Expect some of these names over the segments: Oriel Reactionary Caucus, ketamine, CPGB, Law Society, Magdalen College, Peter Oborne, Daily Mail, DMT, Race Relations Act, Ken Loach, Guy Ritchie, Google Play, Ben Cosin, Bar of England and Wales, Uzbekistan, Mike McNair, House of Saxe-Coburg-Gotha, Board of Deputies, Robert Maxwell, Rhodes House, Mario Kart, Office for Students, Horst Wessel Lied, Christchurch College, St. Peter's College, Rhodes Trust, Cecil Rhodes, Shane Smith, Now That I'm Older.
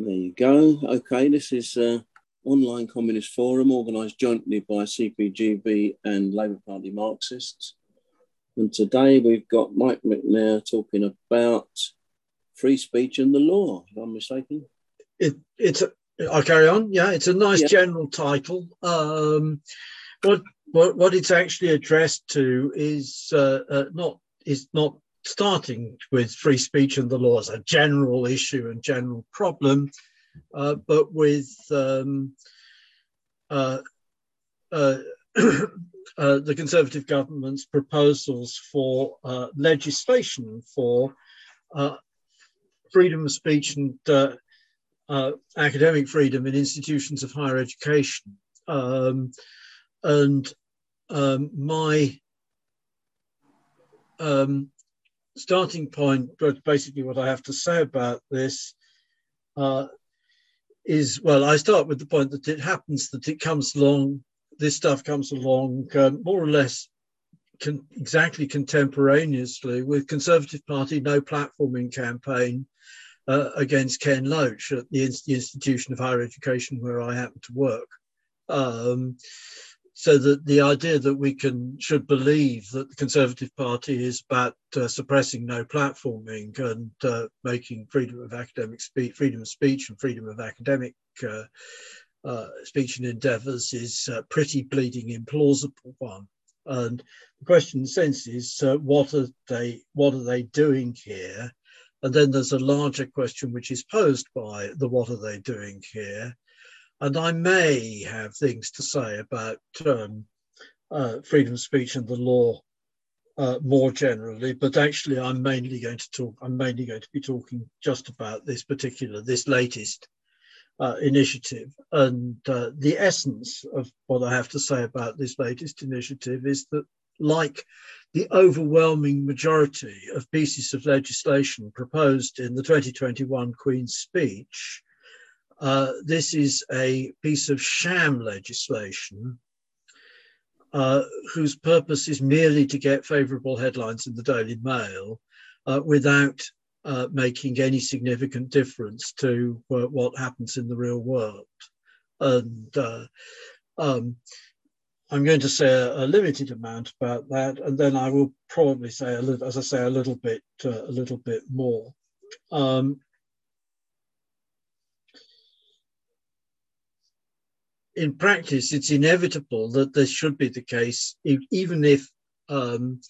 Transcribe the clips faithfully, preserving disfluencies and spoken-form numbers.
There you go. Okay, this is uh, Online Communist Forum, organised jointly by C P G B and Labour Party Marxists. And today we've got Mike McNair talking about free speech and the law, if I'm mistaken. It, it's a, I'll carry on. Yeah, it's a nice yeah. general title. Um, what, what what it's actually addressed to is uh, uh, not is not starting with free speech and the law as a general issue and general problem, uh, but with um, uh, uh, uh, the Conservative government's proposals for uh, legislation for uh, freedom of speech and uh, Uh, academic freedom in institutions of higher education. Um, and um, my um, starting point, but basically what I have to say about this uh, is, well, I start with the point that it happens that it comes along, this stuff comes along uh, more or less con- exactly contemporaneously with Conservative Party No Platforming campaign Uh, against Ken Loach at the, the Institution of Higher Education where I happen to work. Um, so that the idea that we can should believe that the Conservative Party is about uh, suppressing no platforming and uh, making freedom of academic speech, freedom of speech and freedom of academic uh, uh, speech and endeavours is a pretty bleeding implausible one. And the question in the sense is, uh, what are they, what are they doing here? And then there's a larger question which is posed by the what are they doing here? And I may have things to say about um, uh, freedom of speech and the law uh, more generally, but actually I'm mainly going to talk, I'm mainly going to be talking just about this particular, this latest uh, initiative. And uh, the essence of what I have to say about this latest initiative is that, like the overwhelming majority of pieces of legislation proposed in the twenty twenty-one Queen's Speech, uh, this is a piece of sham legislation uh, whose purpose is merely to get favourable headlines in the Daily Mail uh, without uh, making any significant difference to uh, what happens in the real world. And uh, um, I'm going to say a, a limited amount about that, and then I will probably say, a little, as I say, a little bit, uh, a little bit more. Um, in practice, it's inevitable that this should be the case, even if um,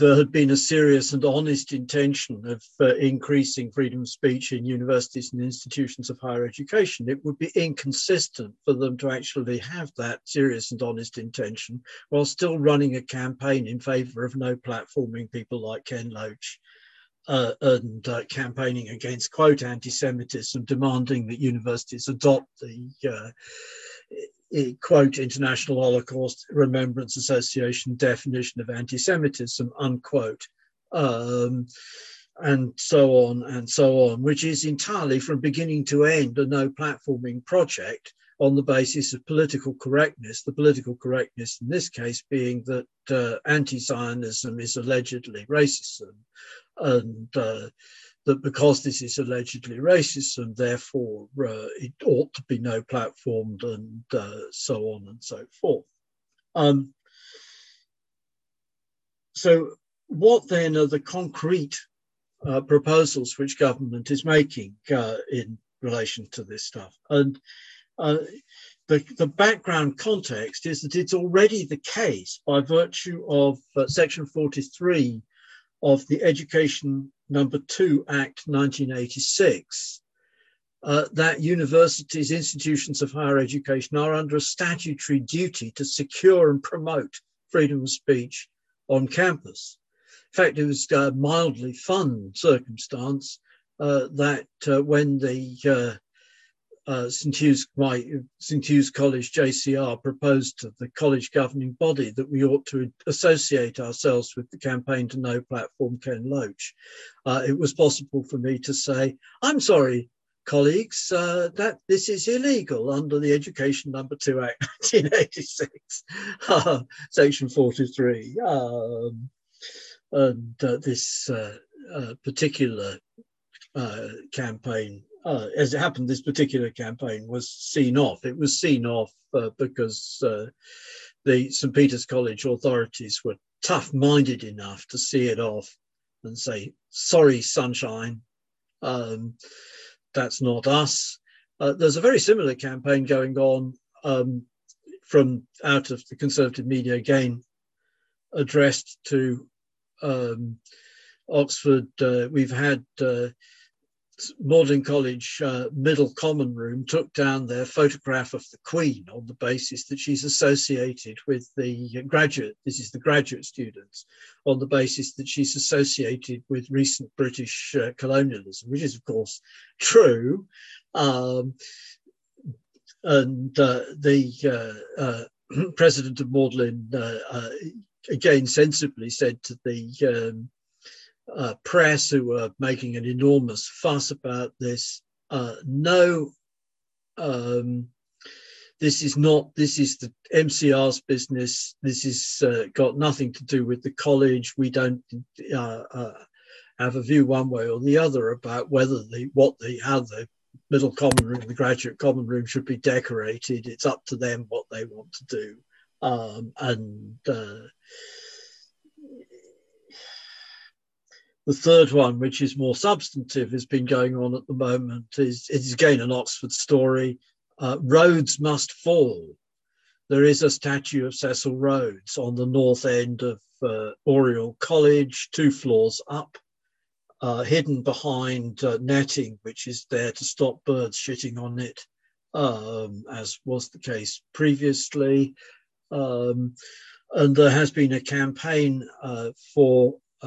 there had been a serious and honest intention of uh, increasing freedom of speech in universities and institutions of higher education. It would be inconsistent for them to actually have that serious and honest intention while still running a campaign in favour of no platforming people like Ken Loach uh, and uh, campaigning against, quote, anti-Semitism, demanding that universities adopt the uh, quote, International Holocaust Remembrance Association definition of anti-Semitism, unquote, um, and so on and so on, which is entirely from beginning to end a no-platforming project on the basis of political correctness, the political correctness in this case being that uh, anti-Zionism is allegedly racism, and uh, that because this is allegedly racism, therefore uh, it ought to be no platformed and uh, so on and so forth. Um, so what then are the concrete uh, proposals which government is making uh, in relation to this stuff? And uh, the, the background context is that it's already the case by virtue of uh, Section forty-three of the Education Number Two Act nineteen eighty-six, uh, that universities, institutions of higher education are under a statutory duty to secure and promote freedom of speech on campus. In fact, it was a mildly fun circumstance uh, that uh, when the uh, uh, Saint Hughes, my, Saint Hughes College J C R proposed to the college governing body that we ought to associate ourselves with the campaign to no platform Ken Loach, Uh, it was possible for me to say, I'm sorry, colleagues, uh, that this is illegal under the Education Number Two Act nineteen eighty-six, uh, Section forty-three. Um, and uh, this uh, uh, particular uh, campaign uh, as it happened, this particular campaign was seen off. It was seen off uh, because uh, the Saint Peter's College authorities were tough-minded enough to see it off and say, sorry, sunshine, um, that's not us. Uh, there's a very similar campaign going on um, from out of the Conservative media again, addressed to um, Oxford. Uh, we've had uh, Magdalen College uh, middle common room took down their photograph of the Queen on the basis that she's associated with the graduate, this is the graduate students, on the basis that she's associated with recent British uh, colonialism, which is of course true. Um, and uh, the uh, uh, president of Magdalen uh, uh, again sensibly said to the um, Uh, press, who were making an enormous fuss about this, uh, no, um, this is not, this is the M C R's business, this has uh, got nothing to do with the college, we don't uh, uh, have a view one way or the other about whether the, what the, how the middle common room, the graduate common room should be decorated, it's up to them what they want to do. Um, and uh, The third one, which is more substantive, has been going on at the moment. Is it is again an Oxford story. Uh, Rhodes must fall. There is a statue of Cecil Rhodes on the north end of uh, Oriel College, two floors up, uh, hidden behind uh, netting, which is there to stop birds shitting on it, um, as was the case previously. Um, and there has been a campaign uh, for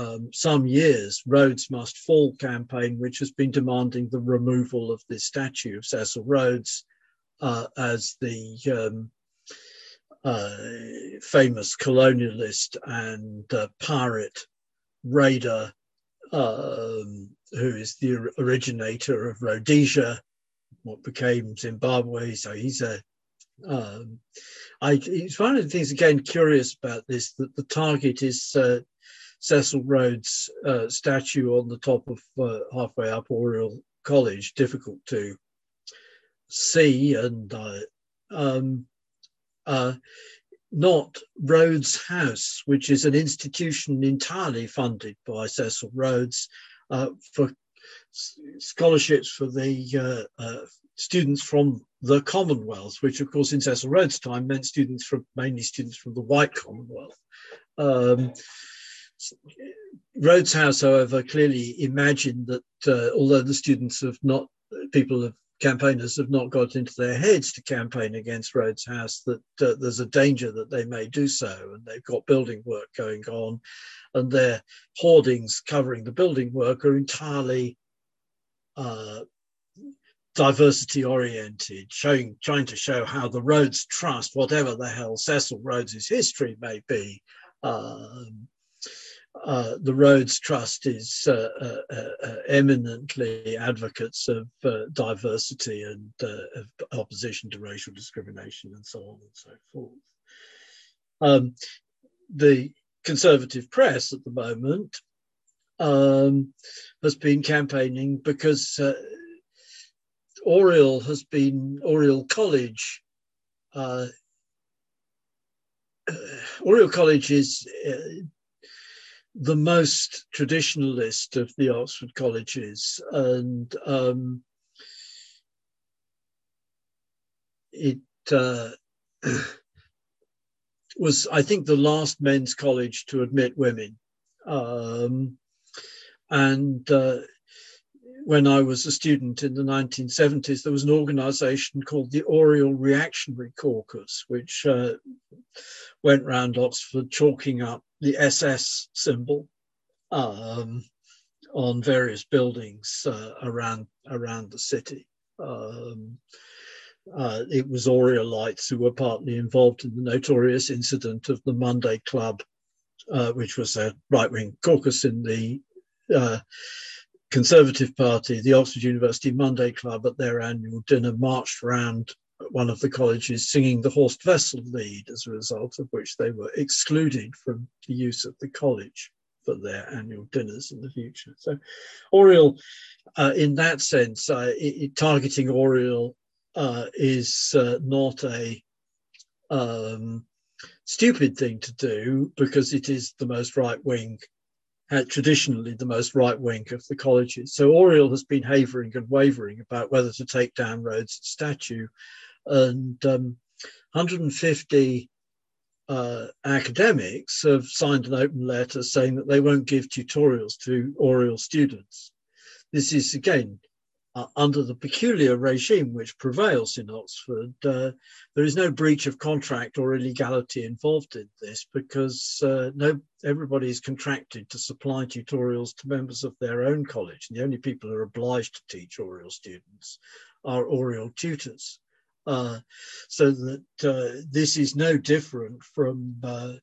Um, some years, Rhodes Must Fall campaign, which has been demanding the removal of this statue of Cecil Rhodes uh, as the um, uh, famous colonialist and uh, pirate raider um, who is the originator of Rhodesia, what became Zimbabwe. So he's a um, I, it's one of the things again curious about this, that the target is uh, Cecil Rhodes uh, statue on the top of uh, halfway up Oriel College, difficult to see, and uh, um, uh, not Rhodes House, which is an institution entirely funded by Cecil Rhodes uh, for scholarships for the uh, uh, students from the Commonwealth, which of course in Cecil Rhodes' time meant students from, mainly students from the white Commonwealth. Um, Rhodes House, however, clearly imagined that uh, although the students have not, people have, campaigners have not got into their heads to campaign against Rhodes House, that uh, there's a danger that they may do so, and they've got building work going on, and their hoardings covering the building work are entirely uh, diversity oriented, showing, trying to show how the Rhodes Trust, whatever the hell Cecil Rhodes's history may be, um, Uh, the Rhodes Trust is uh, uh, uh, eminently advocates of uh, diversity and uh, of opposition to racial discrimination and so on and so forth. Um, the Conservative press at the moment um, has been campaigning because uh, Oriel has been, Oriel College uh, Oriel College is uh, the most traditionalist of the Oxford colleges, and um, it uh, was, I think, the last men's college to admit women. Um, and uh, when I was a student in the nineteen seventies, there was an organisation called the Oriel Reactionary Caucus, which uh, went round Oxford chalking up the S S symbol um, on various buildings uh, around around the city. Um, uh, it was Orielites who were partly involved in the notorious incident of the Monday Club, uh, which was a right-wing caucus in the uh, Conservative Party. The Oxford University Monday Club at their annual dinner marched round one of the colleges singing the Horst Wessel Lied, as a result of which they were excluded from the use of the college for for their annual dinners in the future. So Oriel, uh, in that sense, uh, it, targeting Oriel uh, is uh, not a um, stupid thing to do, because it is the most right-wing, uh, traditionally the most right-wing of the colleges. So Oriel has been havering and wavering about whether to take down Rhodes' statue, and um, one hundred fifty uh, academics have signed an open letter saying that they won't give tutorials to Oriel students. This is, again, uh, under the peculiar regime which prevails in Oxford. Uh, there is no breach of contract or illegality involved in this, because uh, no, everybody is contracted to supply tutorials to members of their own college. And the only people who are obliged to teach Oriel students are Oriel tutors. Uh, so that uh, this is no different from uh,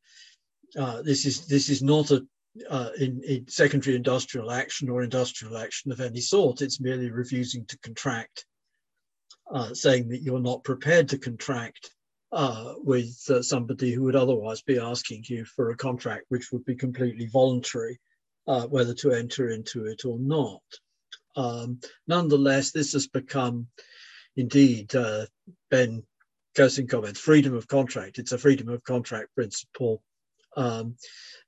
uh, this is this is not a uh, in, in secondary industrial action or industrial action of any sort. It's merely refusing to contract, uh, saying that you're not prepared to contract uh, with uh, somebody who would otherwise be asking you for a contract, which would be completely voluntary, uh, whether to enter into it or not. Um, nonetheless, this has become. Indeed, uh, Ben Cosin comments, freedom of contract. It's a freedom of contract principle. Um,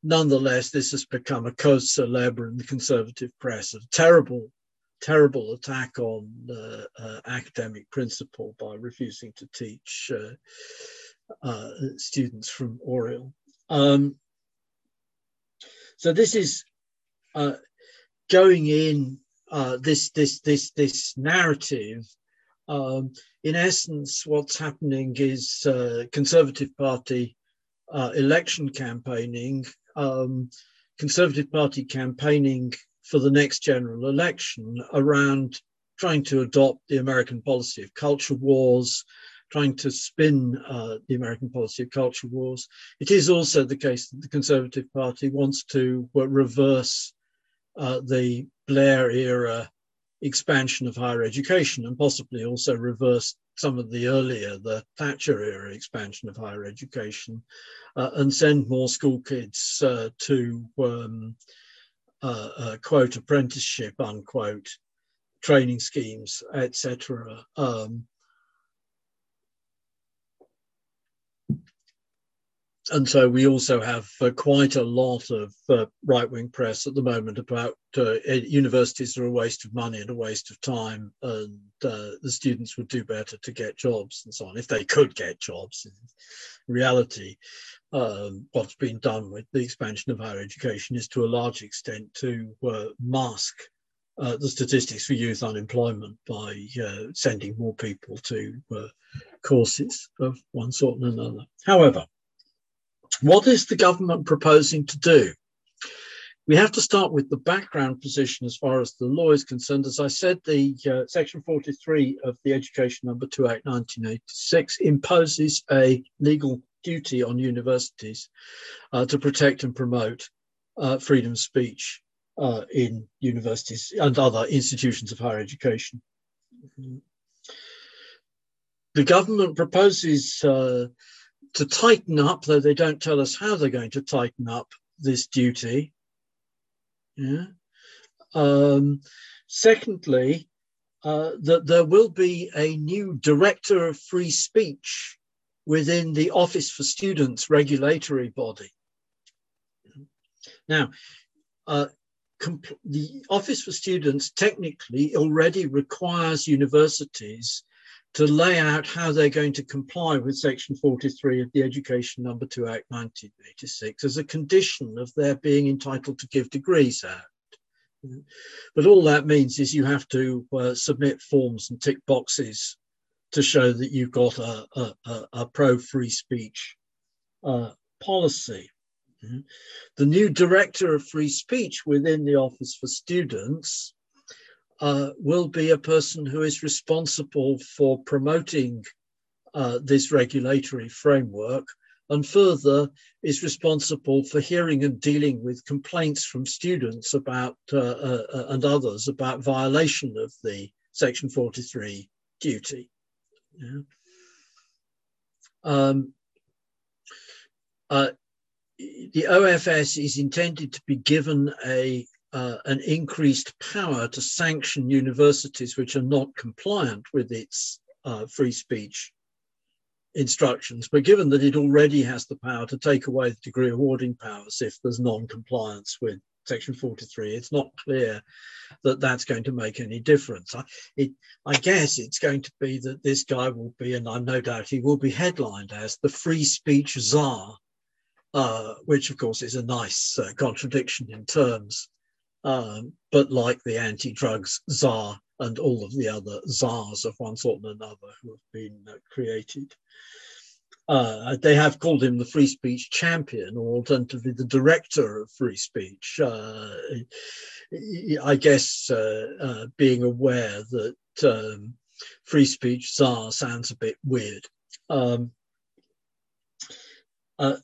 nonetheless, this has become a cause célèbre in the conservative press, a terrible, terrible attack on uh, uh, academic principle by refusing to teach uh, uh, students from Oriel. Um, so this is uh, going in uh, this this this this narrative. Um, in essence, what's happening is uh, Conservative Party uh, election campaigning, um, Conservative Party campaigning for the next general election around trying to adopt the American policy of culture wars, trying to spin uh, the American policy of culture wars. It is also the case that the Conservative Party wants to uh, reverse uh, the Blair era expansion of higher education, and possibly also reverse some of the earlier, the Thatcher era expansion of higher education, uh, and send more school kids uh, to um, uh, uh, quote apprenticeship, unquote, training schemes, et cetera. Um, and so we also have uh, quite a lot of uh, right-wing press at the moment about uh, universities are a waste of money and a waste of time, and uh, the students would do better to get jobs and so on, if they could get jobs. In reality, um, what's been done with the expansion of higher education is to a large extent to uh, mask uh, the statistics for youth unemployment by uh, sending more people to uh, courses of one sort and another. However, what is the government proposing to do? We have to start with the background position as far as the law is concerned. As I said, the uh, Section forty-three of the Education Number Two Act nineteen eighty-six imposes a legal duty on universities uh, to protect and promote uh, freedom of speech uh, in universities and other institutions of higher education. Mm-hmm. The government proposes uh, to tighten up, though they don't tell us how they're going to tighten up this duty. Yeah. Um, secondly, uh, that there will be a new director of free speech within the Office for Students regulatory body. Now, uh, the Office for Students technically already requires universities to lay out how they're going to comply with Section forty-three of the Education Number Two Act nineteen eighty-six as a condition of their being entitled to give degrees out. But all that means is you have to uh, submit forms and tick boxes to show that you've got a, a, a, a pro-free speech uh, policy. Mm-hmm. The new director of free speech within the Office for Students Uh, will be a person who is responsible for promoting uh, this regulatory framework, and further is responsible for hearing and dealing with complaints from students about uh, uh, and others about violation of the Section forty-three duty. Yeah. Um, uh, the O F S is intended to be given a uh, an increased power to sanction universities which are not compliant with its uh, free speech instructions. But given that it already has the power to take away the degree awarding powers if there's non-compliance with Section forty-three, it's not clear that that's going to make any difference. I, it, I guess it's going to be that this guy will be, and I'm no doubt he will be headlined as the free speech czar, uh, which of course is a nice uh, contradiction in terms, um, but like the anti-drugs czar and all of the other czars of one sort and another who have been uh, created. Uh, they have called him the free speech champion, or alternatively the director of free speech. Uh, I guess uh, uh, being aware that um, free speech czar sounds a bit weird. Um, uh,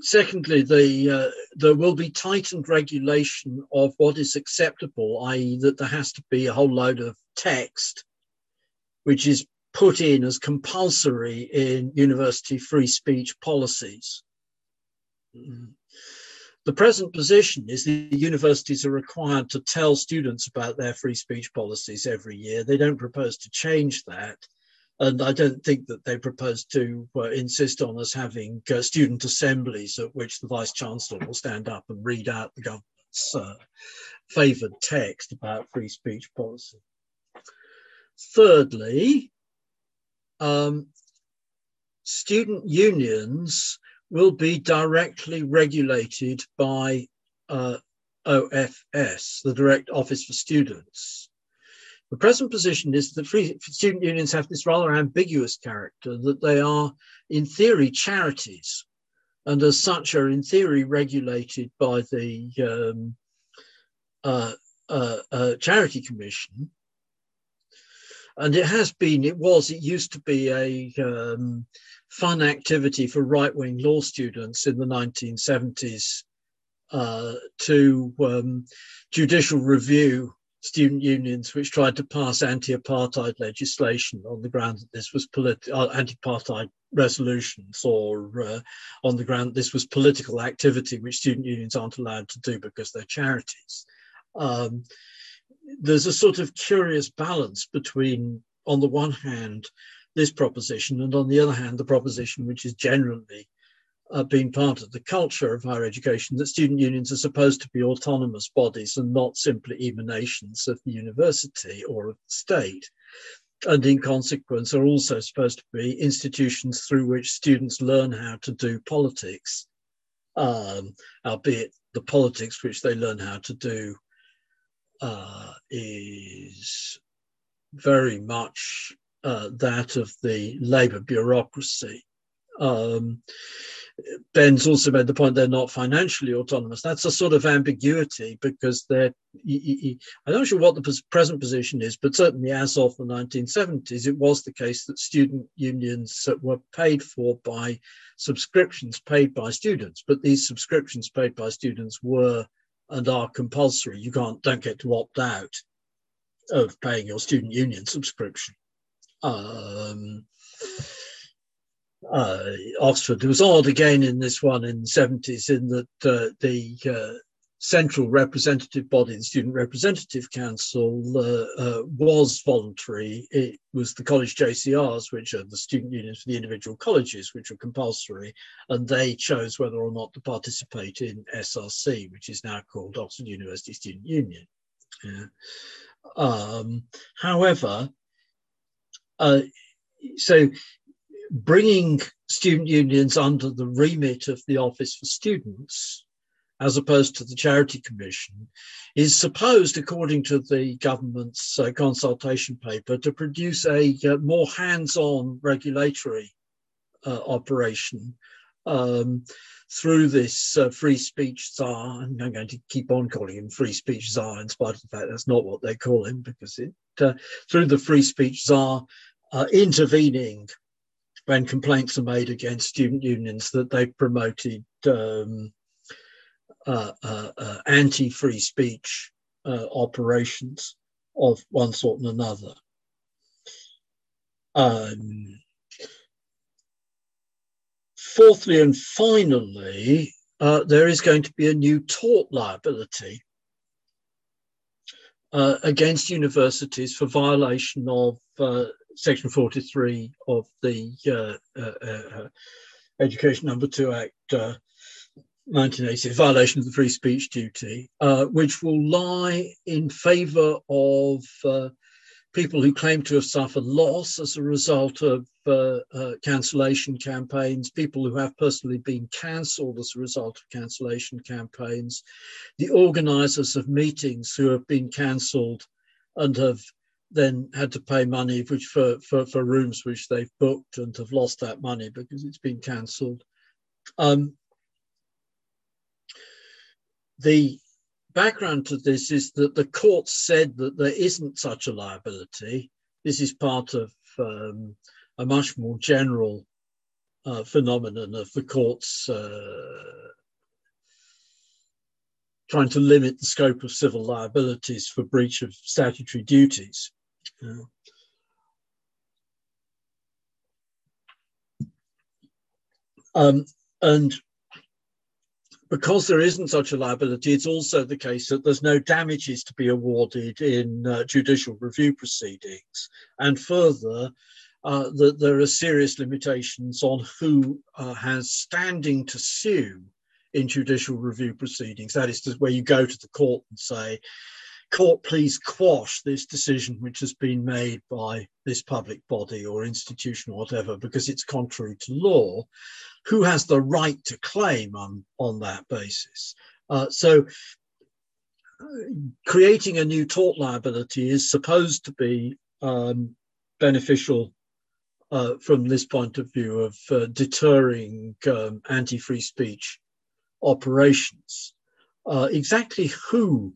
secondly, the, uh, there will be tightened regulation of what is acceptable, that is that there has to be a whole load of text which is put in as compulsory in university free speech policies. The present position is that universities are required to tell students about their free speech policies every year. They don't propose to change that. And I don't think that they propose to uh, insist on us having uh, student assemblies at which the Vice Chancellor will stand up and read out the government's uh, favoured text about free speech policy. Thirdly, Um, student unions will be directly regulated by uh, O F S, the Direct Office for Students. The present position is that free student unions have this rather ambiguous character, that they are in theory charities, and as such are in theory regulated by the um, uh, uh, uh, Charity Commission. And it has been, it was, it used to be a um, fun activity for right-wing law students in the nineteen seventies uh, to um, judicial review student unions which tried to pass anti-apartheid legislation on the ground that this was political, uh, anti-apartheid resolutions, or uh, on the ground that this was political activity which student unions aren't allowed to do because they're charities. Um, There's a sort of curious balance between, on the one hand, this proposition, and on the other hand, the proposition which is generally uh, being part of the culture of higher education, that student unions are supposed to be autonomous bodies and not simply emanations of the university or of the state, and in consequence are also supposed to be institutions through which students learn how to do politics, um, albeit the politics which they learn how to do Uh, is very much uh, that of the Labour bureaucracy. Um, Ben's also made the point they're not financially autonomous. That's a sort of ambiguity because they're, I'm not sure what the present position is, but certainly as of the nineteen seventies, it was the case that student unions were paid for by subscriptions paid by students, but these subscriptions paid by students were and are compulsory. You can't, don't get to opt out of paying your student union subscription. Um, uh, Oxford, it was odd again in this one in the seventies in that uh, the uh, central representative body, the Student Representative Council, uh, uh, was voluntary. It was the college J C Rs, which are the student unions for the individual colleges, which are compulsory, and they chose whether or not to participate in S R C, which is now called Oxford University Student Union. Yeah. Um, however, uh, so bringing student unions under the remit of the Office for Students, as opposed to the Charity Commission, is supposed, according to the government's uh, consultation paper, to produce a uh, more hands-on regulatory uh, operation um, through this uh, free speech czar. And I'm going to keep on calling him free speech czar in spite of the fact that's not what they call him, because it uh, through the free speech czar uh, intervening when complaints are made against student unions that they've promoted um, Uh, uh, uh, anti-free speech uh, operations of one sort and another. Um, fourthly and finally, uh, there is going to be a new tort liability uh, against universities for violation of uh, Section forty-three of the uh, uh, uh, Education Number Two Act uh, nineteen eighty-six, violation of the free speech duty, uh, which will lie in favour of uh, people who claim to have suffered loss as a result of uh, uh, cancellation campaigns, people who have personally been cancelled as a result of cancellation campaigns, the organisers of meetings who have been cancelled and have then had to pay money which for, for, for rooms which they've booked and have lost that money because it's been cancelled. Um, The background to this is that the court said that there isn't such a liability. This is part of um, a much more general uh, phenomenon of the courts uh, trying to limit the scope of civil liabilities for breach of statutory duties. Uh, um, and because there isn't such a liability, it's also the case that there's no damages to be awarded in uh, judicial review proceedings. And further, uh, that there are serious limitations on who uh, has standing to sue in judicial review proceedings. That is where you go to the court and say, court, please quash this decision which has been made by this public body or institution or whatever, because it's contrary to law. Who has the right to claim on, on that basis? Uh, so creating a new tort liability is supposed to be um, beneficial uh, from this point of view of uh, deterring um, anti-free speech operations. Uh, exactly who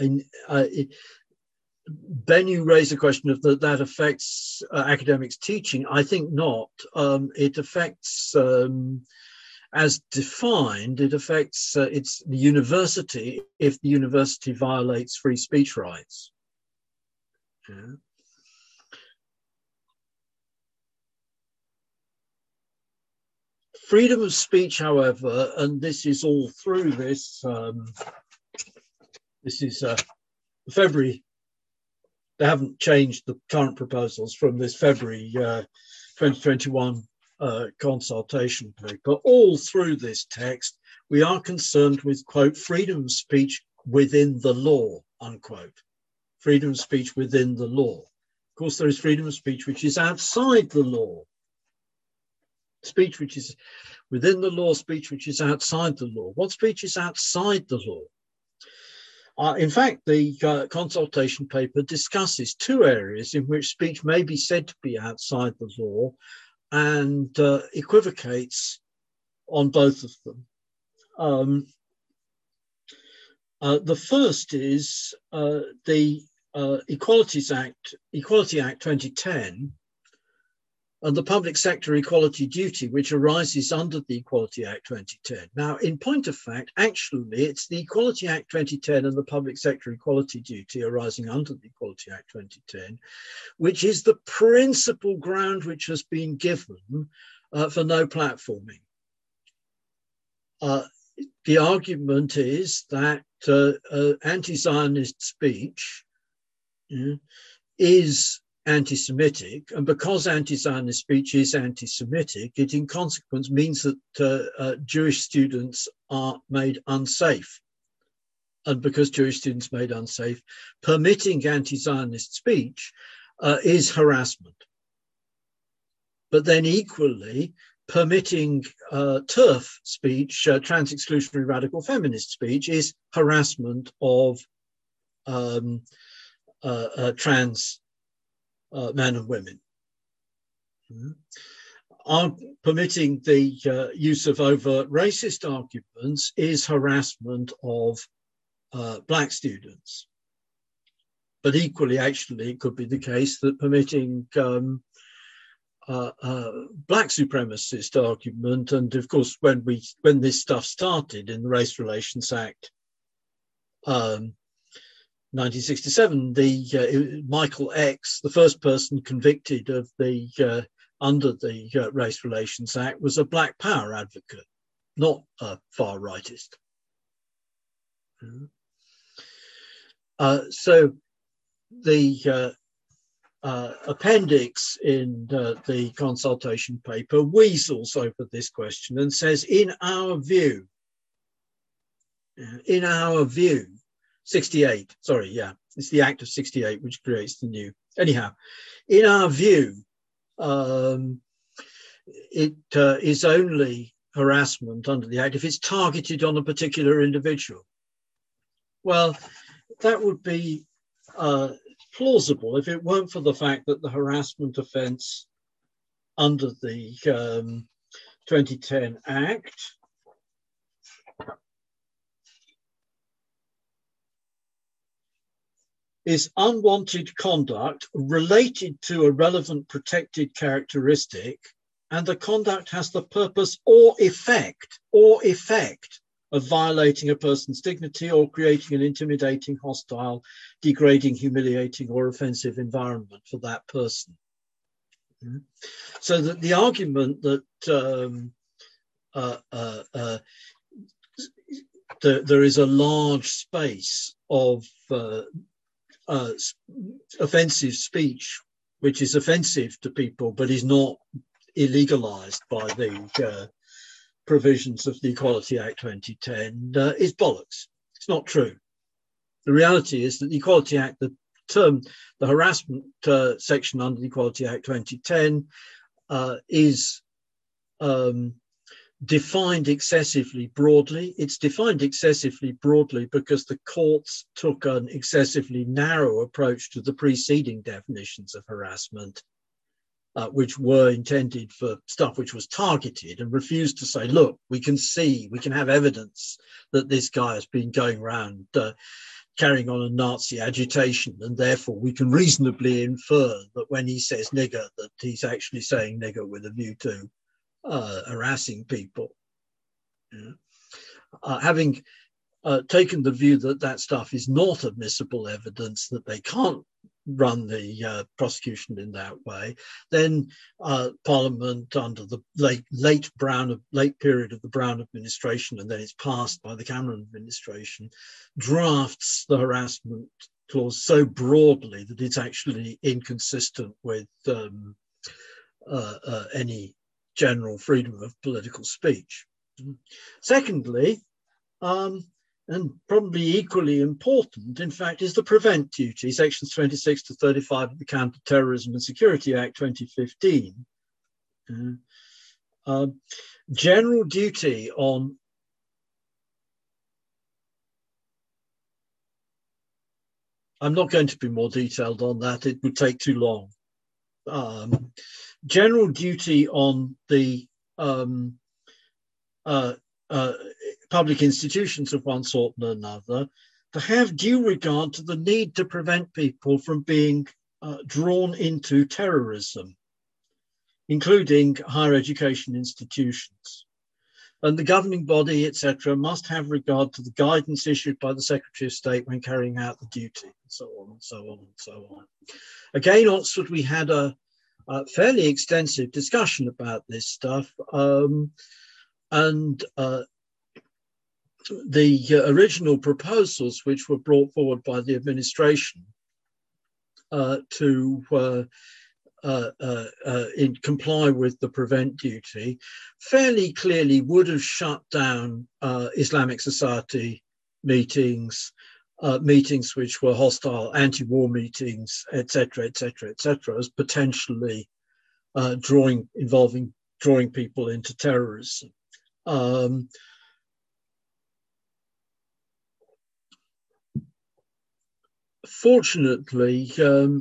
And uh, Ben, you raise the question of that that affects uh, academics teaching. I think not. Um, it affects, um, as defined, it affects uh, it's the university if the university violates free speech rights. Yeah. Freedom of speech, however, and this is all through this. Um, This is uh, February. They haven't changed the current proposals from this February uh, twenty twenty-one uh, consultation paper. All through this text, we are concerned with, quote, freedom of speech within the law, unquote. Freedom of speech within the law. Of course, there is freedom of speech which is outside the law. Speech which is within the law, speech which is outside the law. What speech is outside the law? Uh, in fact, the uh, consultation paper discusses two areas in which speech may be said to be outside the law and uh, equivocates on both of them. Um, uh, the first is uh, the uh, Equalities Act, Equality Act twenty ten, and the public sector equality duty, which arises under the Equality Act twenty ten. Now, in point of fact, actually, it's the Equality Act twenty ten and the public sector equality duty arising under the Equality Act twenty ten, which is the principal ground which has been given uh, for no platforming. Uh, the argument is that uh, uh, anti-Zionist speech yeah, is anti-Semitic, and because anti-Zionist speech is anti-Semitic, it in consequence means that uh, uh, Jewish students are made unsafe. And because Jewish students are made unsafe, permitting anti-Zionist speech uh, is harassment. But then equally, permitting uh, TERF speech, uh, trans-exclusionary radical feminist speech, is harassment of um, uh, uh, trans Uh, men and women. Mm-hmm. Um, permitting the uh, use of overt racist arguments is harassment of uh, black students. But equally, actually, it could be the case that permitting um, uh, uh, black supremacist argument, and of course, when we when this stuff started in the Race Relations Act, um, nineteen sixty-seven, the uh, Michael X, the first person convicted of the uh, under the uh, Race Relations Act was a black power advocate, not a far rightist. Mm-hmm. uh, so the uh, Uh, appendix in uh, the consultation paper weasels over this question and says, in our view, in our view, sixty-eight, sorry, yeah, it's the Act of sixty-eight which creates the new. Anyhow, in our view, um, it uh, is only harassment under the Act if it's targeted on a particular individual. Well, that would be... Uh, plausible if it weren't for the fact that the harassment offence under the um, twenty ten Act is unwanted conduct related to a relevant protected characteristic, and the conduct has the purpose or effect or effect of violating a person's dignity or creating an intimidating, hostile, degrading, humiliating, or offensive environment for that person. So that the argument that um, uh, uh, uh, th there is a large space of uh, uh, offensive speech, which is offensive to people, but is not illegalized by the uh, provisions of the Equality Act twenty ten uh, is bollocks. It's not true. The reality is that the Equality Act, the term, the harassment uh, section under the Equality Act twenty ten uh, is um, defined excessively broadly. It's defined excessively broadly because the courts took an excessively narrow approach to the preceding definitions of harassment, Uh, which were intended for stuff which was targeted, and refused to say, look, we can see, we can have evidence that this guy has been going around uh, carrying on a Nazi agitation, and therefore we can reasonably infer that when he says nigger, that he's actually saying nigger with a view to uh, harassing people. Yeah. Uh, having uh, taken the view that that stuff is not admissible evidence, that they can't run the uh, prosecution in that way, then uh, Parliament under the late, late Brown, late period of the Brown administration, and then it's passed by the Cameron administration, drafts the harassment clause so broadly that it's actually inconsistent with um, uh, uh, any general freedom of political speech. Secondly, um, and probably equally important, in fact, is the prevent duty, sections twenty-six to thirty-five of the Counter Terrorism and Security Act twenty fifteen. Uh, uh, general duty on I'm not going to be more detailed on that, it would take too long. Um, general duty on the um, uh, uh, public institutions of one sort and another, to have due regard to the need to prevent people from being uh, drawn into terrorism, including higher education institutions. And the governing body, et cetera, must have regard to the guidance issued by the Secretary of State when carrying out the duty, and so on and so on and so on. Again, Oxford, we had a, a fairly extensive discussion about this stuff, um, and uh, the uh, original proposals which were brought forward by the administration uh, to uh, uh, uh, uh, in comply with the prevent duty fairly clearly would have shut down uh, Islamic Society meetings, uh, meetings which were hostile, anti-war meetings, et cetera, et cetera, et cetera, as potentially uh, drawing, involving, drawing people into terrorism. Um, Fortunately, um,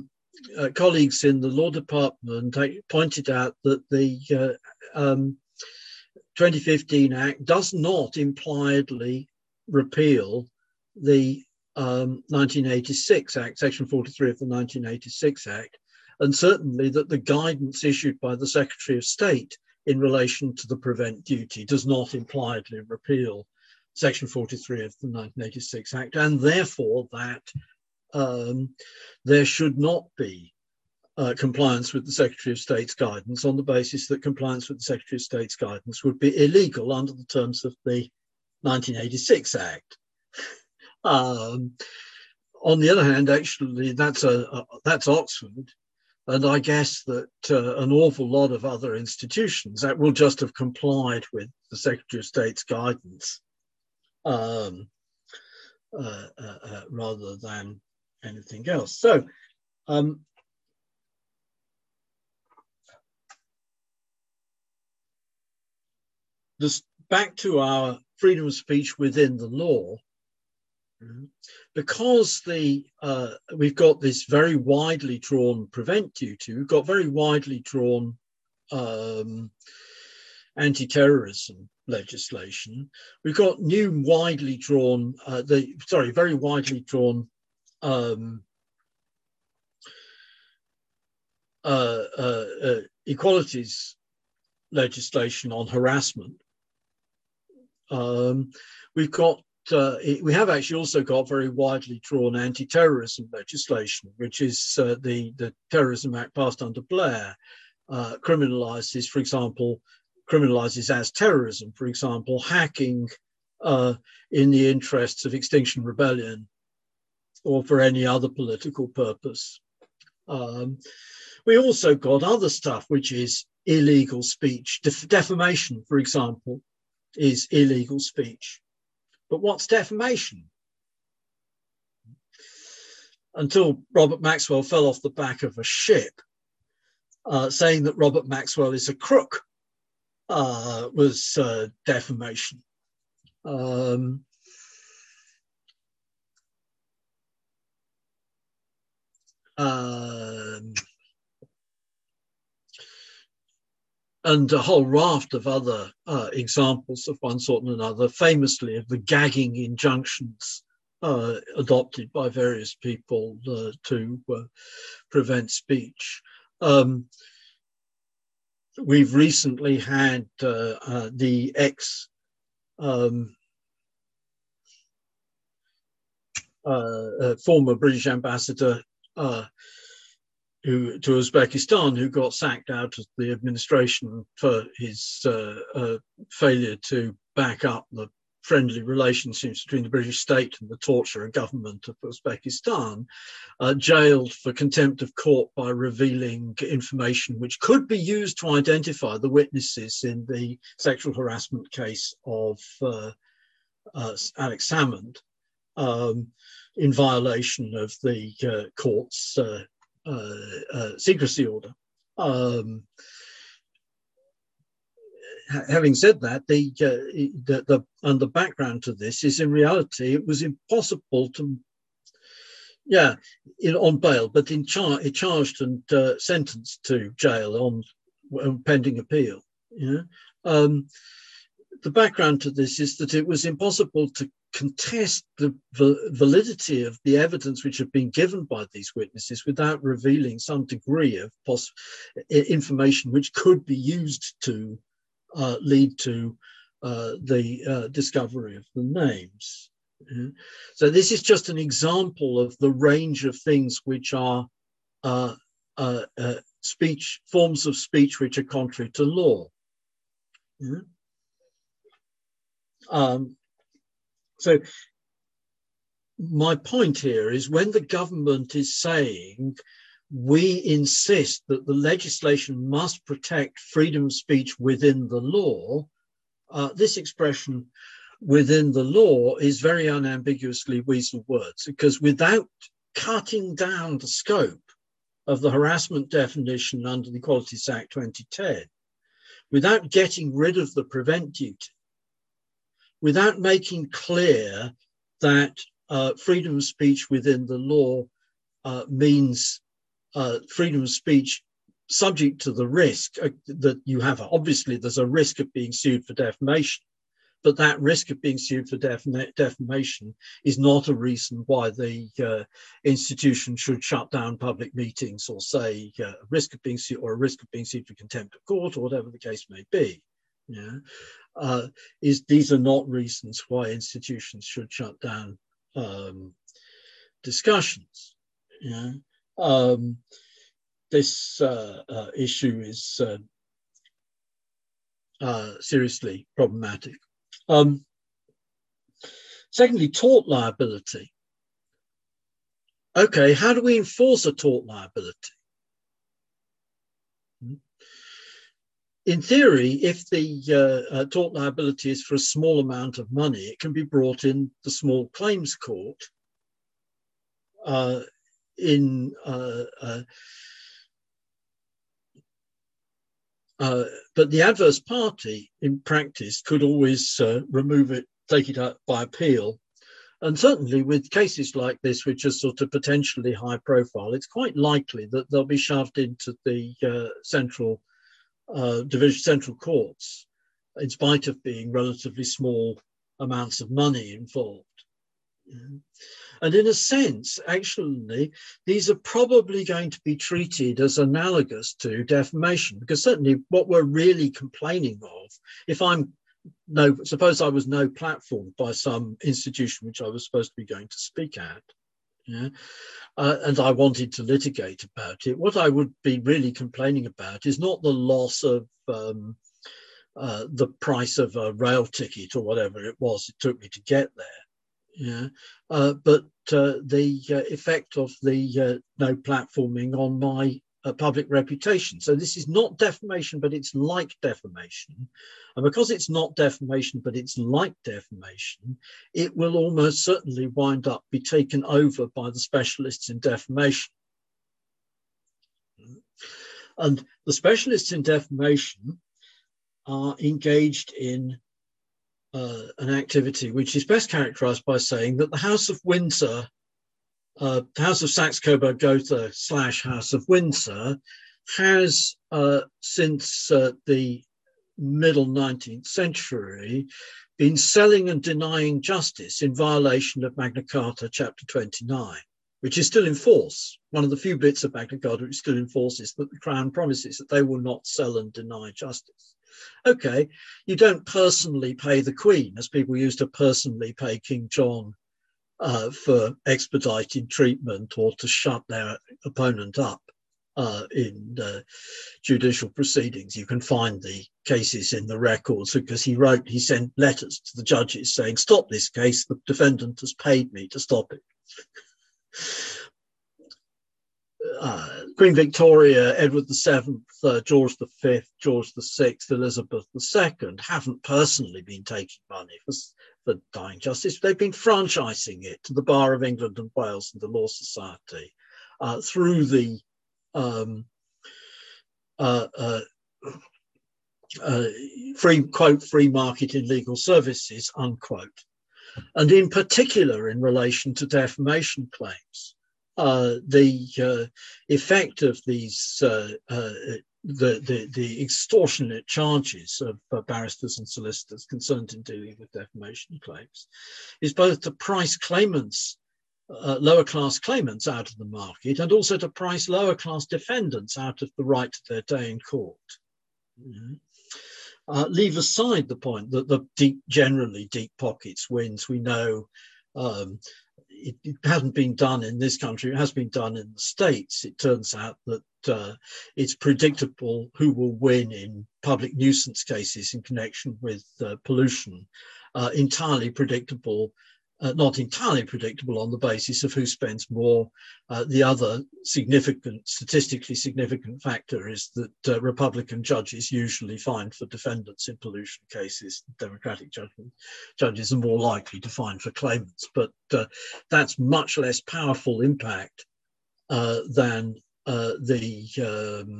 uh, colleagues in the Law Department pointed out that the uh, um, twenty fifteen Act does not impliedly repeal the um, nineteen eighty-six Act, Section forty-three of the nineteen eighty-six Act, and certainly that the guidance issued by the Secretary of State in relation to the prevent duty does not impliedly repeal Section forty-three of the nineteen eighty-six Act, and therefore that Um, there should not be uh, compliance with the Secretary of State's guidance on the basis that compliance with the Secretary of State's guidance would be illegal under the terms of the nineteen eighty-six Act. Um, on the other hand, actually, that's, a, a, that's Oxford. And I guess that uh, an awful lot of other institutions that will just have complied with the Secretary of State's guidance um, uh, uh, uh, rather than anything else. So um, just back to our freedom of speech within the law. Because the uh, we've got this very widely drawn prevent duty, we've got very widely drawn um, anti-terrorism legislation. We've got new widely drawn, uh, the sorry, very widely drawn um, uh, uh, uh, equalities legislation on harassment. Um, we've got. Uh, we have actually also got very widely drawn anti-terrorism legislation, which is uh, the, the Terrorism Act passed under Blair, uh, criminalises, for example, criminalises as terrorism, for example, hacking uh, in the interests of Extinction Rebellion or for any other political purpose. Um, we also got other stuff, which is illegal speech. Def- defamation, for example, is illegal speech. But what's defamation? Until Robert Maxwell fell off the back of a ship, uh, saying that Robert Maxwell is a crook uh, was uh, defamation. Um, um, and a whole raft of other uh, examples of one sort and another, famously of the gagging injunctions uh, adopted by various people uh, to uh, prevent speech. Um, we've recently had uh, uh, the ex um, uh, uh, former British ambassador uh, Who, to Uzbekistan, who got sacked out of the administration for his uh, uh, failure to back up the friendly relationships between the British state and the torturer government of Uzbekistan, uh, jailed for contempt of court by revealing information which could be used to identify the witnesses in the sexual harassment case of uh, uh, Alex Salmond, um, in violation of the uh, court's uh, Uh, uh, secrecy order. Um, ha having said that, the, uh, the the and the background to this is in reality it was impossible to, yeah, in, on bail, but in char it charged and uh, sentenced to jail on, on pending appeal. You know, um, the background to this is that it was impossible to contest the validity of the evidence which had been given by these witnesses without revealing some degree of information which could be used to uh, lead to uh, the uh, discovery of the names. Mm-hmm. So this is just an example of the range of things which are uh, uh, uh, speech, forms of speech which are contrary to law. Mm-hmm. um, So my point here is when the government is saying, we insist that the legislation must protect freedom of speech within the law, uh, this expression within the law is very unambiguously weasel words, because without cutting down the scope of the harassment definition under the Equalities Act twenty ten, without getting rid of the prevent duty, without making clear that uh, freedom of speech within the law uh, means uh, freedom of speech subject to the risk uh, that you have. Obviously, there's a risk of being sued for defamation, but that risk of being sued for def defamation is not a reason why the uh, institution should shut down public meetings or say uh, a risk of being sued or a risk of being sued for contempt of court or whatever the case may be. Yeah, uh, is these are not reasons why institutions should shut down um, discussions. Yeah, um, this uh, uh, issue is uh, uh, seriously problematic. Um, secondly, tort liability. Okay, how do we enforce a tort liability? In theory, if the uh, uh, tort liability is for a small amount of money, it can be brought in the small claims court uh, in uh, uh, uh, but the adverse party in practice could always uh, remove it, take it up by appeal. And certainly with cases like this, which are sort of potentially high profile, it's quite likely that they'll be shoved into the uh, central Uh, division central courts, in spite of being relatively small amounts of money involved. Yeah. And in a sense, actually, these are probably going to be treated as analogous to defamation, because certainly what we're really complaining of, if I'm no, suppose I was no platform by some institution which I was supposed to be going to speak at, yeah, uh, and I wanted to litigate about it, what I would be really complaining about is not the loss of um, uh, the price of a rail ticket or whatever it was it took me to get there, yeah, uh, but uh, the uh, effect of the uh, no platforming on my uh, public reputation. So this is not defamation, but it's like defamation. And because it's not defamation, but it's like defamation, it will almost certainly wind up be taken over by the specialists in defamation. And the specialists in defamation are engaged in uh, an activity which is best characterized by saying that the House of Windsor, uh, House of Saxe-Coburg-Gotha slash House of Windsor, has uh, since uh, the middle nineteenth century been selling and denying justice in violation of Magna Carta chapter twenty-nine, which is still in force. One of the few bits of Magna Carta which still in force is that the Crown promises that they will not sell and deny justice. Okay, you don't personally pay the Queen, as people used to personally pay King John uh, for expedited treatment or to shut their opponent up Uh, in uh, judicial proceedings. You can find the cases in the records, because he wrote, he sent letters to the judges saying, stop this case, the defendant has paid me to stop it. Uh, Queen Victoria, Edward the seventh, uh, George the fifth, George the sixth, Elizabeth the second haven't personally been taking money for, for dying justice. They've been franchising it to the Bar of England and Wales and the Law Society uh, through the Um, uh, uh, uh, free, quote, free market in legal services, unquote. And in particular, in relation to defamation claims, uh, the uh, effect of these, uh, uh, the, the, the extortionate charges of uh, barristers and solicitors concerned in dealing with defamation claims is both to price claimants, Uh, lower class claimants out of the market, and also to price lower class defendants out of the right to their day in court. Mm-hmm. Uh, leave aside the point that the deep, generally deep pockets wins. We know um, it, it hasn't been done in this country. It has been done in the States. It turns out that uh, it's predictable who will win in public nuisance cases in connection with uh, pollution, uh, entirely predictable. Uh, not entirely predictable on the basis of who spends more. Uh, the other significant, statistically significant factor is that uh, Republican judges usually find for defendants in pollution cases. Democratic judgment, judges are more likely to find for claimants, but uh, that's much less powerful impact uh, than uh, the um,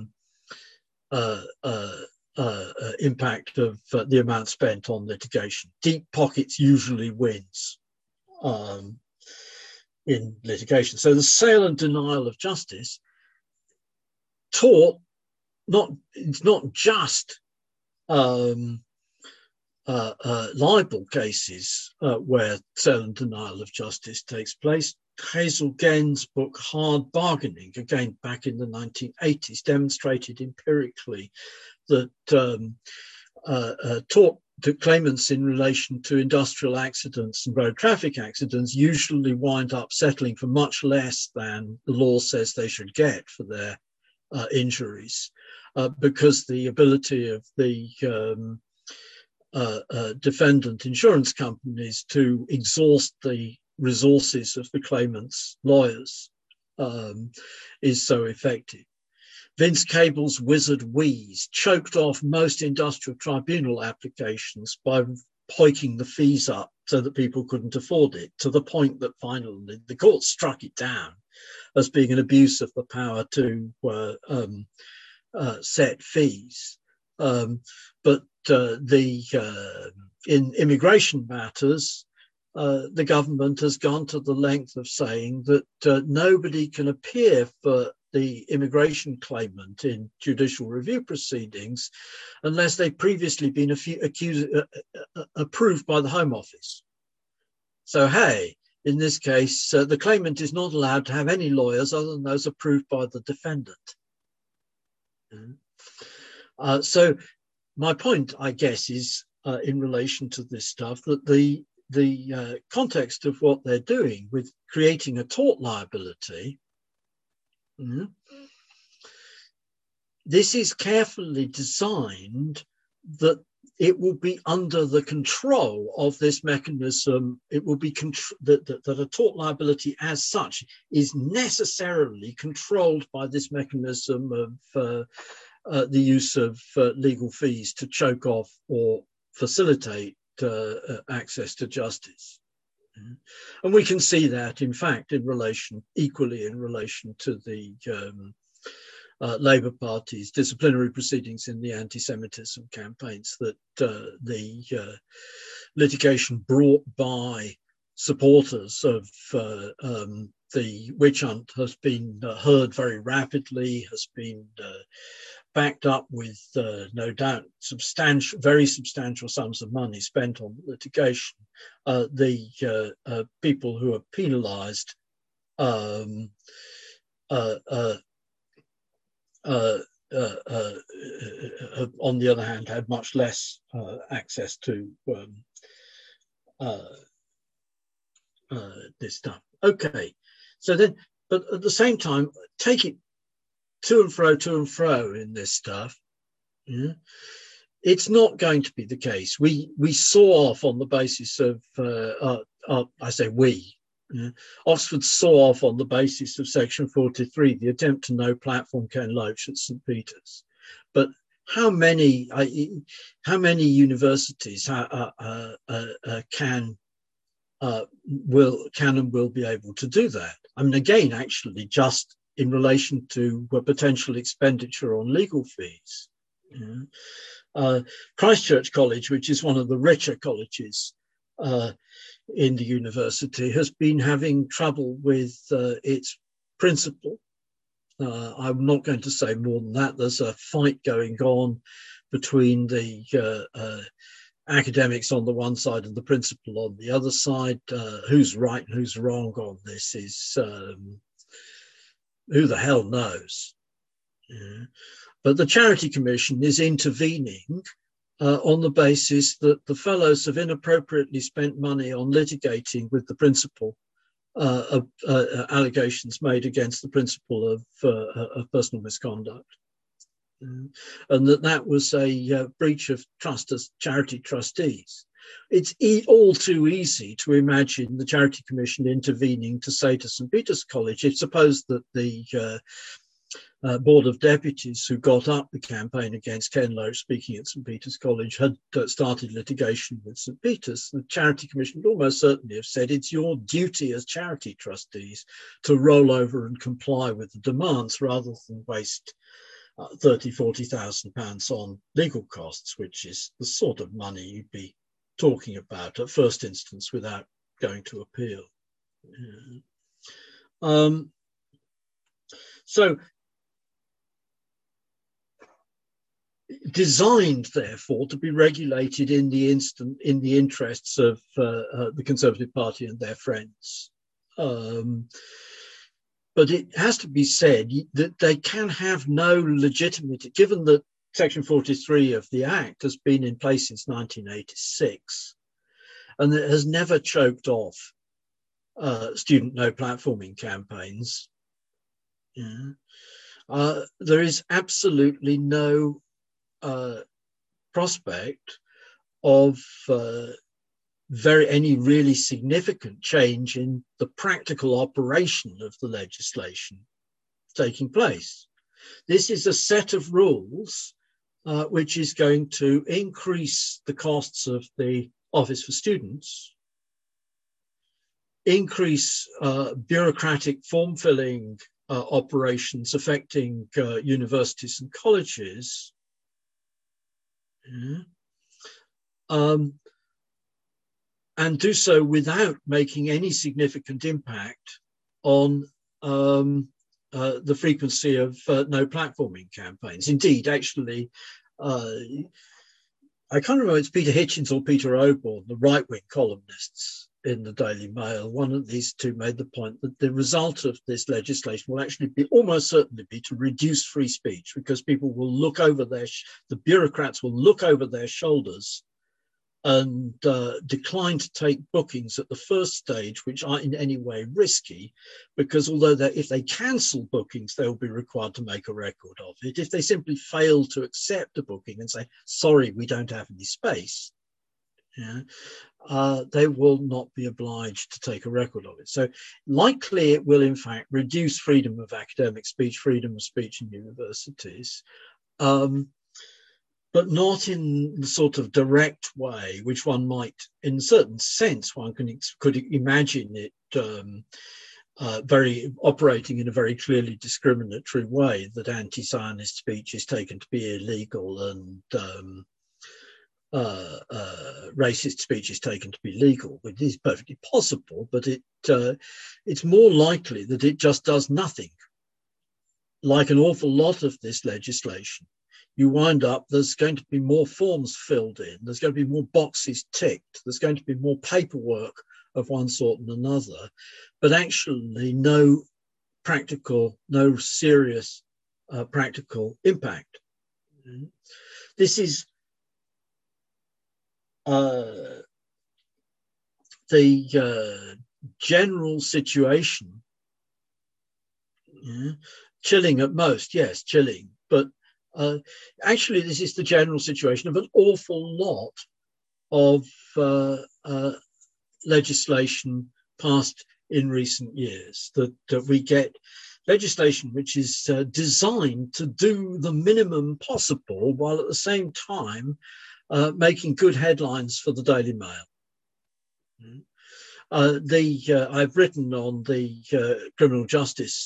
uh, uh, uh, uh, impact of uh, the amount spent on litigation. Deep pockets usually wins Um, in litigation. So the sale and denial of justice, tort, not, it's not just um, uh, uh, libel cases uh, where sale and denial of justice takes place. Hazel Genn's book, Hard Bargaining, again back in the nineteen eighties, demonstrated empirically that um, uh, uh, tort to claimants in relation to industrial accidents and road traffic accidents usually wind up settling for much less than the law says they should get for their uh, injuries, uh, because the ability of the um, uh, uh, defendant insurance companies to exhaust the resources of the claimant's lawyers um, is so effective. Vince Cable's wizard wheeze choked off most industrial tribunal applications by poiking the fees up so that people couldn't afford it, to the point that finally the court struck it down as being an abuse of the power to uh, um, uh, set fees. Um, but uh, the uh, in immigration matters, Uh, the government has gone to the length of saying that uh, nobody can appear for the immigration claimant in judicial review proceedings unless they've previously been accused, uh, approved by the Home Office. So, hey, in this case, uh, the claimant is not allowed to have any lawyers other than those approved by the defendant. Uh, so my point, I guess, is uh, in relation to this stuff, that the the uh, context of what they're doing with creating a tort liability, mm, this is carefully designed that it will be under the control of this mechanism. It will be that, that, that a tort liability as such is necessarily controlled by this mechanism of uh, uh, the use of uh, legal fees to choke off or facilitate Uh, access to justice. And we can see that, in fact, in relation, equally in relation to the um, uh, Labour Party's disciplinary proceedings in the anti-Semitism campaigns, that uh, the uh, litigation brought by supporters of uh, um, the witch hunt has been uh, heard very rapidly, has been uh, backed up with uh, no doubt substantial, very substantial sums of money spent on litigation. Uh, the uh, uh, people who are penalised um, uh, uh, uh, uh, uh, uh, on the other hand had much less uh, access to um, uh, uh, this stuff. Okay, so then, but at the same time, take it to and fro, to and fro in this stuff. Yeah. It's not going to be the case. We we saw off on the basis of, uh, uh, uh, I say we, yeah. Oxford saw off on the basis of Section forty-three, the attempt to no platform Ken Loach at Saint Peter's. But how many, uh, how many universities uh, uh, uh, uh, can uh, will can and will be able to do that? I mean, again, actually, just in relation to uh, potential expenditure on legal fees. Yeah. Uh, Christchurch College, which is one of the richer colleges uh, in the university, has been having trouble with uh, its principal. Uh, I'm not going to say more than that. There's a fight going on between the uh, uh, academics on the one side and the principal on the other side. Uh, who's right and who's wrong on this is... Um, who the hell knows? Yeah. But the Charity Commission is intervening uh, on the basis that the fellows have inappropriately spent money on litigating with the principal uh, uh, uh, allegations made against the principal of, uh, of personal misconduct. Yeah. And that that was a uh, breach of trust as charity trustees. It's e all too easy to imagine the Charity Commission intervening to say to Saint Peter's College, if suppose that the uh, uh, Board of Deputies who got up the campaign against Ken Loach speaking at Saint Peter's College had uh, started litigation with Saint Peter's, the Charity Commission would almost certainly have said it's your duty as charity trustees to roll over and comply with the demands rather than waste uh, thirty, forty thousand pounds on legal costs, which is the sort of money you'd be talking about at first instance without going to appeal. Yeah. Um, so designed, therefore, to be regulated in the instant in the interests of uh, uh, the Conservative Party and their friends. Um, but it has to be said that they can have no legitimate, given that Section forty-three of the Act has been in place since nineteen eighty-six, and it has never choked off uh, student no platforming campaigns. Yeah. uh, there is absolutely no uh, prospect of uh, very any really significant change in the practical operation of the legislation taking place. This is a set of rules uh, which is going to increase the costs of the Office for Students, increase uh, bureaucratic form-filling uh, operations affecting uh, universities and colleges. Yeah. Um, and do so without making any significant impact on um, uh, the frequency of uh, no platforming campaigns. Indeed, actually, uh, I can't remember if it's Peter Hitchens or Peter Oborne, the right-wing columnists in the Daily Mail, one of these two made the point that the result of this legislation will actually be almost certainly be to reduce free speech, because people will look over their, sh the bureaucrats will look over their shoulders and uh, decline to take bookings at the first stage, which are in any way risky, because although if they cancel bookings, they will be required to make a record of it. If they simply fail to accept a booking and say, sorry, we don't have any space, yeah, uh, they will not be obliged to take a record of it. So likely it will, in fact, reduce freedom of academic speech, freedom of speech in universities, um, but not in the sort of direct way which one might, in a certain sense, one can, could imagine it um, uh, very operating in a very clearly discriminatory way, that anti-Zionist speech is taken to be illegal and um, uh, uh, racist speech is taken to be legal, which is perfectly possible, but it uh, it's more likely that it just does nothing. Like an awful lot of this legislation, you wind up, there's going to be more forms filled in, there's going to be more boxes ticked, there's going to be more paperwork of one sort and another, but actually no practical, no serious uh, practical impact. This is uh, the uh, general situation. Yeah. Chilling at most, yes, chilling, but Uh, actually, this is the general situation of an awful lot of uh, uh, legislation passed in recent years, that, that we get legislation which is uh, designed to do the minimum possible while at the same time uh, making good headlines for the Daily Mail. Mm-hmm. uh, the, uh, I've written on the uh, criminal justice,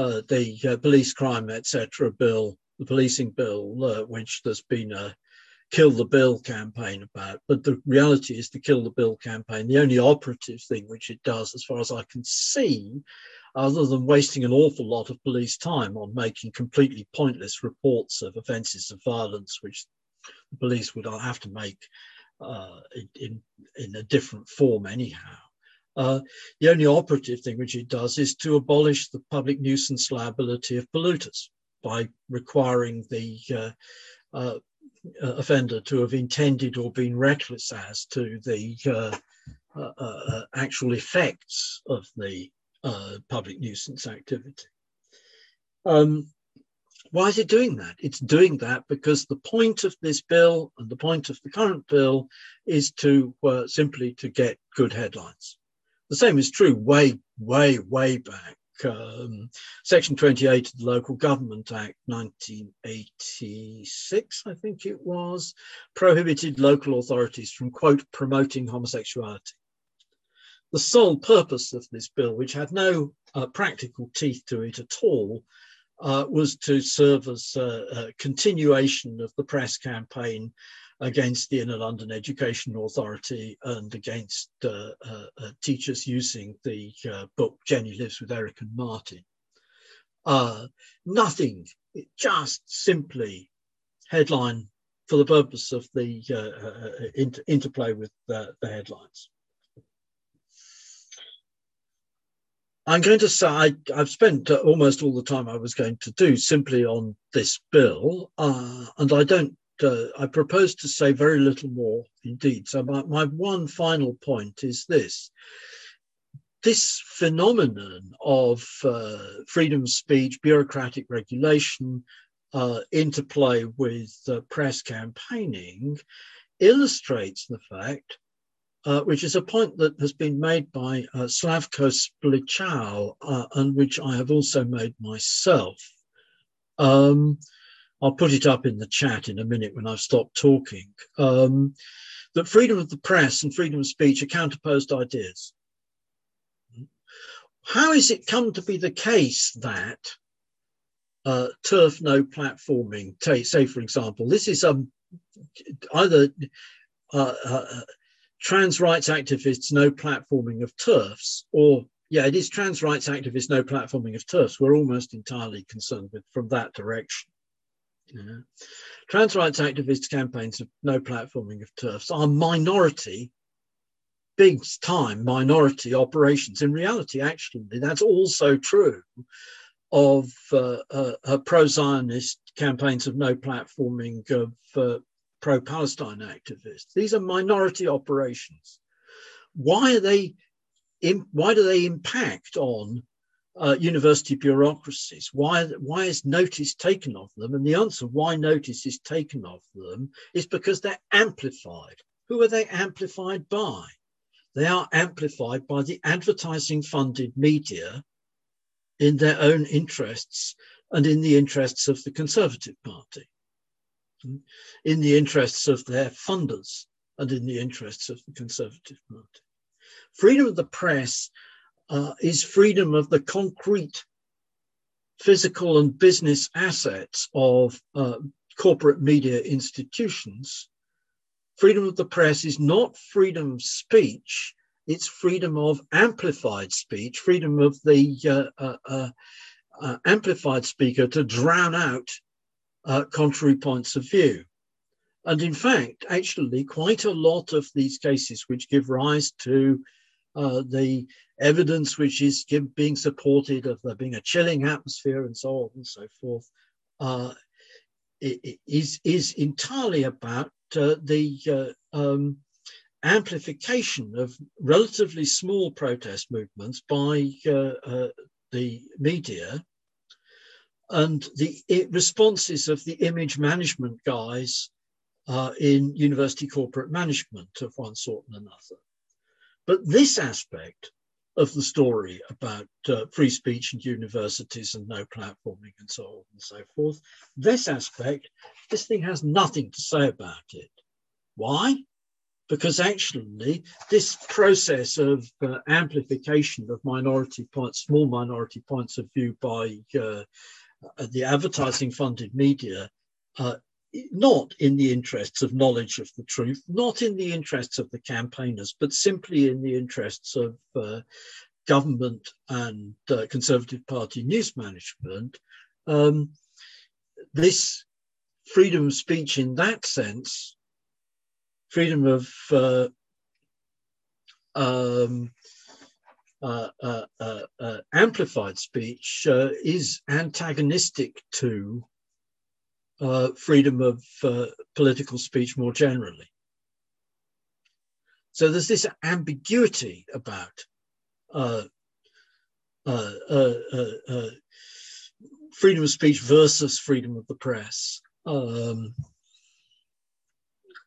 uh, the uh, police crime, et cetera bill, the policing bill, uh, which there's been a kill the bill campaign about, but the reality is the kill the bill campaign, the only operative thing which it does, as far as I can see, other than wasting an awful lot of police time on making completely pointless reports of offences of violence, which the police would have to make uh, in, in a different form anyhow. Uh, the only operative thing which it does is to abolish the public nuisance liability of polluters, by requiring the uh, uh, offender to have intended or been reckless as to the uh, uh, uh, actual effects of the uh, public nuisance activity. Um, why is it doing that? It's doing that because the point of this bill and the point of the current bill is to uh, simply to get good headlines. The same is true way, way, way back. Um, Section twenty-eight of the Local Government Act nineteen eighty-six, I think it was, prohibited local authorities from, quote, promoting homosexuality. The sole purpose of this bill, which had no uh, practical teeth to it at all, uh, was to serve as a, a continuation of the press campaign against the Inner London Education Authority and against uh, uh, uh, teachers using the uh, book Jenny Lives with Eric and Martin. Uh, nothing, it just simply headline for the purpose of the uh, uh, inter interplay with the, the headlines. I'm going to say I, I've spent almost all the time I was going to do simply on this bill, uh, and I don't Uh, I propose to say very little more indeed. So my, my one final point is this. this phenomenon of uh, freedom of speech, bureaucratic regulation, uh, interplay with uh, press campaigning illustrates the fact, uh, which is a point that has been made by uh, Slavko Splichal, uh, and which I have also made myself. Um, I'll put it up in the chat in a minute when I've stopped talking, um, that freedom of the press and freedom of speech are counterposed ideas. How has it come to be the case that uh, turf no platforming, say, for example, this is um, either uh, uh, trans rights activists, no platforming of turfs, or, yeah, it is trans rights activists, no platforming of turfs. We're almost entirely concerned with from that direction. Yeah. Trans rights activists' campaigns of no platforming of turfs are minority, big time minority operations. In reality, actually, that's also true of uh, uh, uh, pro-Zionist campaigns of no platforming of uh, pro-Palestine activists. These are minority operations. Why are they? In, why do they impact on uh, university bureaucracies? Why? Why is notice taken of them? And the answer why notice is taken of them is because they're amplified. Who are they amplified by? They are amplified by the advertising-funded media in their own interests and in the interests of the Conservative Party, in the interests of their funders and in the interests of the Conservative Party. Freedom of the press uh, is freedom of the concrete physical and business assets of uh, corporate media institutions. Freedom of the press is not freedom of speech, it's freedom of amplified speech, freedom of the uh, uh, uh, uh, amplified speaker to drown out uh, contrary points of view. And in fact, actually, quite a lot of these cases which give rise to uh, the evidence which is give, being supported of there being a chilling atmosphere and so on and so forth, uh, is, is entirely about Uh, the uh, um, amplification of relatively small protest movements by uh, uh, the media and the responses of the image management guys uh, in university corporate management of one sort and another. But this aspect of the story about uh, free speech and universities and no platforming and so on and so forth, this aspect, this thing has nothing to say about it. Why? Because actually this process of uh, amplification of minority points, small minority points of view by uh, the advertising funded media, uh, not in the interests of knowledge of the truth, not in the interests of the campaigners, but simply in the interests of uh, government and uh, Conservative Party news management. Um, this freedom of speech in that sense, freedom of uh, um, uh, uh, uh, uh, amplified speech uh, is antagonistic to Uh, freedom of uh, political speech more generally. So there's this ambiguity about uh, uh, uh, uh, uh, freedom of speech versus freedom of the press, um,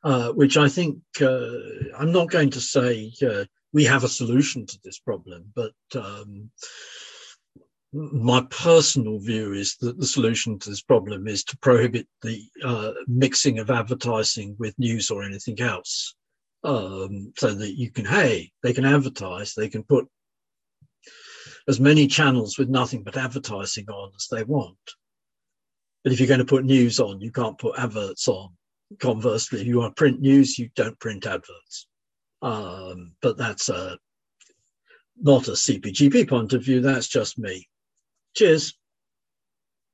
uh, which I think, uh, I'm not going to say uh, we have a solution to this problem, but um, my personal view is that the solution to this problem is to prohibit the uh, mixing of advertising with news or anything else, um, so that you can, hey, they can advertise, they can put as many channels with nothing but advertising on as they want. But if you're going to put news on, you can't put adverts on. Conversely, if you want to print news, you don't print adverts. Um, but that's a, not a C P G B point of view, that's just me. Cheers.